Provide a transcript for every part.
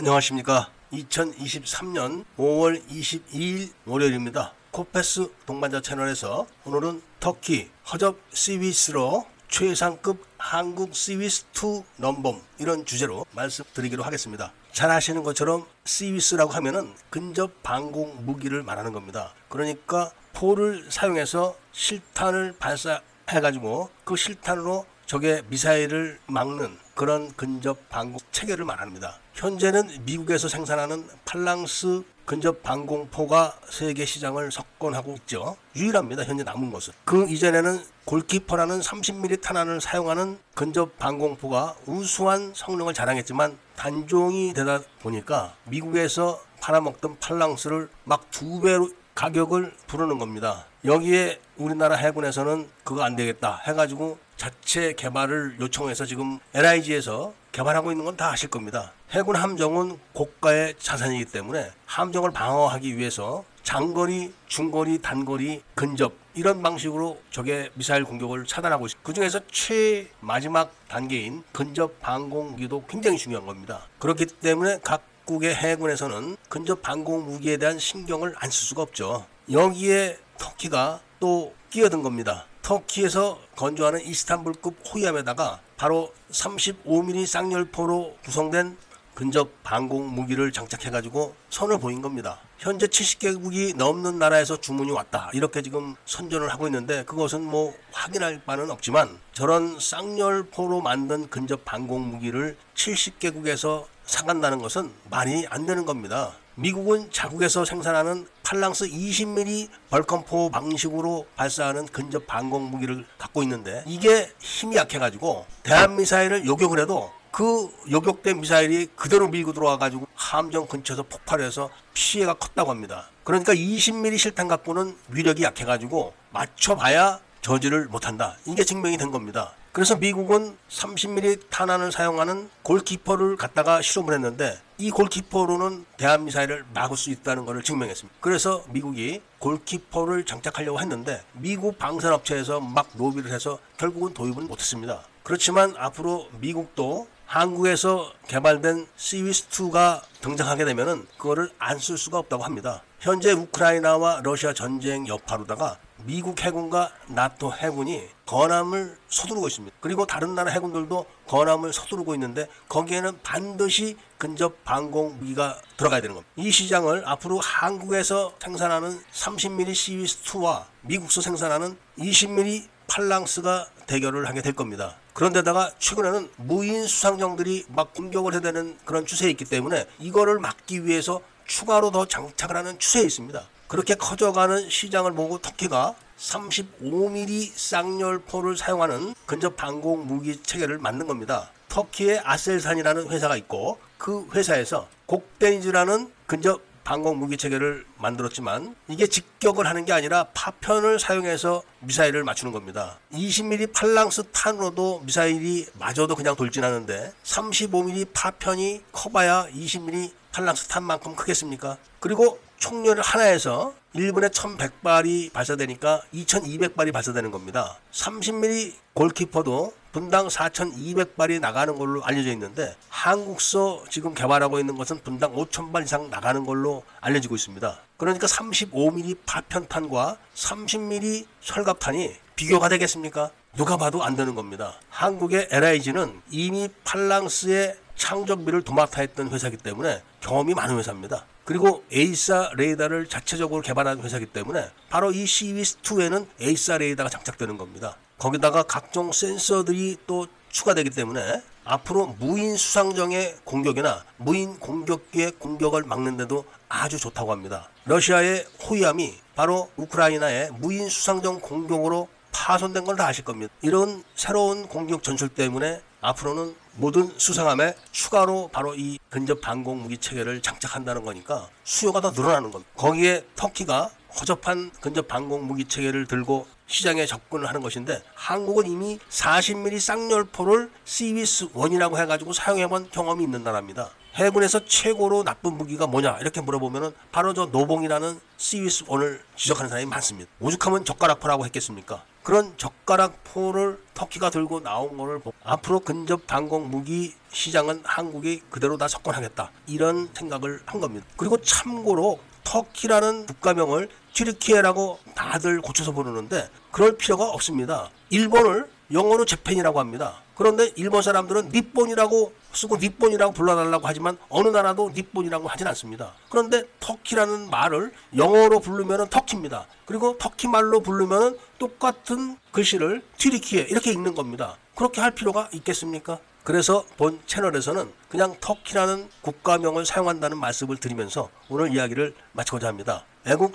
안녕하십니까. 2023년 5월 22일 월요일입니다. 코페스 동반자 채널에서 오늘은 터키 허접 CIWS로 최상급 한국 CIWS2 넘봄 이런 주제로 말씀드리기로 하겠습니다. 잘 아시는 것처럼 CIWS라고 하면은 근접 방공 무기를 말하는 겁니다. 그러니까 포를 사용해서 실탄을 발사해가지고 그 실탄으로 적의 미사일을 막는 그런 근접 방공 체계를 말합니다. 현재는 미국에서 생산하는 팔랑스 근접 방공포가 세계 시장을 석권하고 있죠. 유일합니다. 현재 남은 것은. 그 이전에는 골키퍼라는 30mm 탄환을 사용하는 근접 방공포가 우수한 성능을 자랑했지만 단종이 되다 보니까 미국에서 팔아먹던 팔랑스를 막 2배로 가격을 부르는 겁니다. 여기에 우리나라 해군에서는 그거 안 되겠다 해가지고 자체 개발을 요청해서 지금 LIG에서 개발하고 있는 건 다 아실 겁니다. 해군 함정은 고가의 자산이기 때문에 함정을 방어하기 위해서 장거리, 중거리, 단거리, 근접 이런 방식으로 적의 미사일 공격을 차단하고 있습니다. 그중에서 최마지막 단계인 근접 방공기도 굉장히 중요한 겁니다. 그렇기 때문에 각국의 해군에서는 근접 방공 무기에 대한 신경을 안 쓸 수가 없죠. 여기에 터키가 또 끼어든 겁니다. 터키에서 건조하는 이스탄불급 호위함에다가 바로 35mm 쌍열포로 구성된 근접 방공 무기를 장착해가지고 선을 보인 겁니다. 현재 70개국이 넘는 나라에서 주문이 왔다. 이렇게 지금 선전을 하고 있는데 그것은 뭐 확인할 바는 없지만 저런 쌍열포로 만든 근접 방공 무기를 70개국에서 사간다는 것은 말이 안 되는 겁니다. 미국은 자국에서 생산하는 팔랑스 20mm 벌컨포 방식으로 발사하는 근접 방공 무기를 갖고 있는데 이게 힘이 약해가지고 대한미사일을 요격을 해도 그 요격된 미사일이 그대로 밀고 들어와가지고 함정 근처에서 폭발해서 피해가 컸다고 합니다. 그러니까 20mm 실탄 갖고는 위력이 약해가지고 맞춰봐야 저지를 못한다. 이게 증명이 된 겁니다. 그래서 미국은 30mm 탄환을 사용하는 골키퍼를 갖다가 실험을 했는데 이 골키퍼로는 대한미사일을 막을 수 있다는 것을 증명했습니다. 그래서 미국이 골키퍼를 장착하려고 했는데 미국 방산업체에서 막 로비를 해서 결국은 도입은 못했습니다. 그렇지만 앞으로 미국도 한국에서 개발된 CIWS2가 등장하게 되면은 그거를 안 쓸 수가 없다고 합니다. 현재 우크라이나와 러시아 전쟁 여파로다가 미국 해군과 나토 해군이 건함을 서두르고 있습니다. 그리고 다른 나라 해군들도 건함을 서두르고 있는데 거기에는 반드시 근접 방공 무기가 들어가야 되는 겁니다. 이 시장을 앞으로 한국에서 생산하는 30mm CIWS2와 미국에서 생산하는 20mm 팔랑스가 대결을 하게 될 겁니다. 그런데다가 최근에는 무인 수상정들이 막 공격을 해대는 그런 추세에 있기 때문에 이거를 막기 위해서 추가로 더 장착을 하는 추세에 있습니다. 그렇게 커져가는 시장을 보고 터키가 35mm 쌍열포를 사용하는 근접 방공 무기 체계를 만든 겁니다. 터키의 아셀산이라는 회사가 있고 그 회사에서 곡데니즈라는 근접 방공 무기 체계를 만들었지만 이게 직격을 하는 게 아니라 파편을 사용해서 미사일을 맞추는 겁니다. 20mm 팔랑스 탄으로도 미사일이 맞아도 그냥 돌진하는데 35mm 파편이 커봐야 20mm 팔랑스 탄만큼 크겠습니까? 그리고 총열 하나에서 1분에 1100발이 발사되니까 2200발이 발사되는 겁니다. 30mm 골키퍼도 분당 4200발이 나가는 걸로 알려져 있는데 한국서 지금 개발하고 있는 것은 분당 5000발 이상 나가는 걸로 알려지고 있습니다. 그러니까 35mm 파편탄과 30mm 철갑탄이 비교가 되겠습니까? 누가 봐도 안 되는 겁니다. 한국의 LIG는 이미 팔랑스의 창조비를 도맡아 했던 회사이기 때문에 경험이 많은 회사입니다. 그리고 AESA 레이더를 자체적으로 개발한 회사이기 때문에 바로 이 CIWS2에는 AESA 레이더가 장착되는 겁니다. 거기다가 각종 센서들이 또 추가되기 때문에 앞으로 무인 수상정의 공격이나 무인 공격기의 공격을 막는데도 아주 좋다고 합니다. 러시아의 호위함이 바로 우크라이나의 무인 수상정 공격으로 파손된 걸 다 아실 겁니다. 이런 새로운 공격 전술 때문에 앞으로는 모든 수상함에 추가로 바로 이 근접 방공 무기 체계를 장착한다는 거니까 수요가 더 늘어나는 겁니다. 거기에 터키가 허접한 근접 방공 무기 체계를 들고 시장에 접근을 하는 것인데 한국은 이미 40mm 쌍열포를 CIWS1이라고 해가지고 사용해본 경험이 있는 나라입니다. 해군에서 최고로 나쁜 무기가 뭐냐 이렇게 물어보면 바로 저 노봉이라는 CIWS1을 지적하는 사람이 많습니다. 오죽하면 젓가락포라고 했겠습니까? 그런 젓가락 포를 터키가 들고 나온 거를 보고 앞으로 근접 방공 무기 시장은 한국이 그대로 다 석권하겠다, 이런 생각을 한 겁니다. 그리고 참고로 터키라는 국가명을 튀르키예라고 다들 고쳐서 부르는데 그럴 필요가 없습니다. 일본을 영어로 재팬이라고 합니다. 그런데 일본 사람들은 니폰이라고 쓰고 니폰이라고 불러달라고 하지만 어느 나라도 니폰이라고 하진 않습니다. 그런데 터키라는 말을 영어로 부르면 터키입니다. 그리고 터키말로 부르면 똑같은 글씨를 튀르키예 이렇게 읽는 겁니다. 그렇게 할 필요가 있겠습니까? 그래서 본 채널에서는 그냥 터키라는 국가명을 사용한다는 말씀을 드리면서 오늘 이야기를 마치고자 합니다.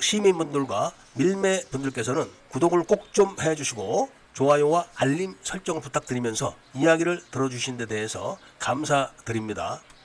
애국 시민분들과 밀매분들께서는 구독을 꼭 좀 해주시고 좋아요와 알림 설정을 부탁드리면서 이야기를 들어주신 데 대해서 감사드립니다.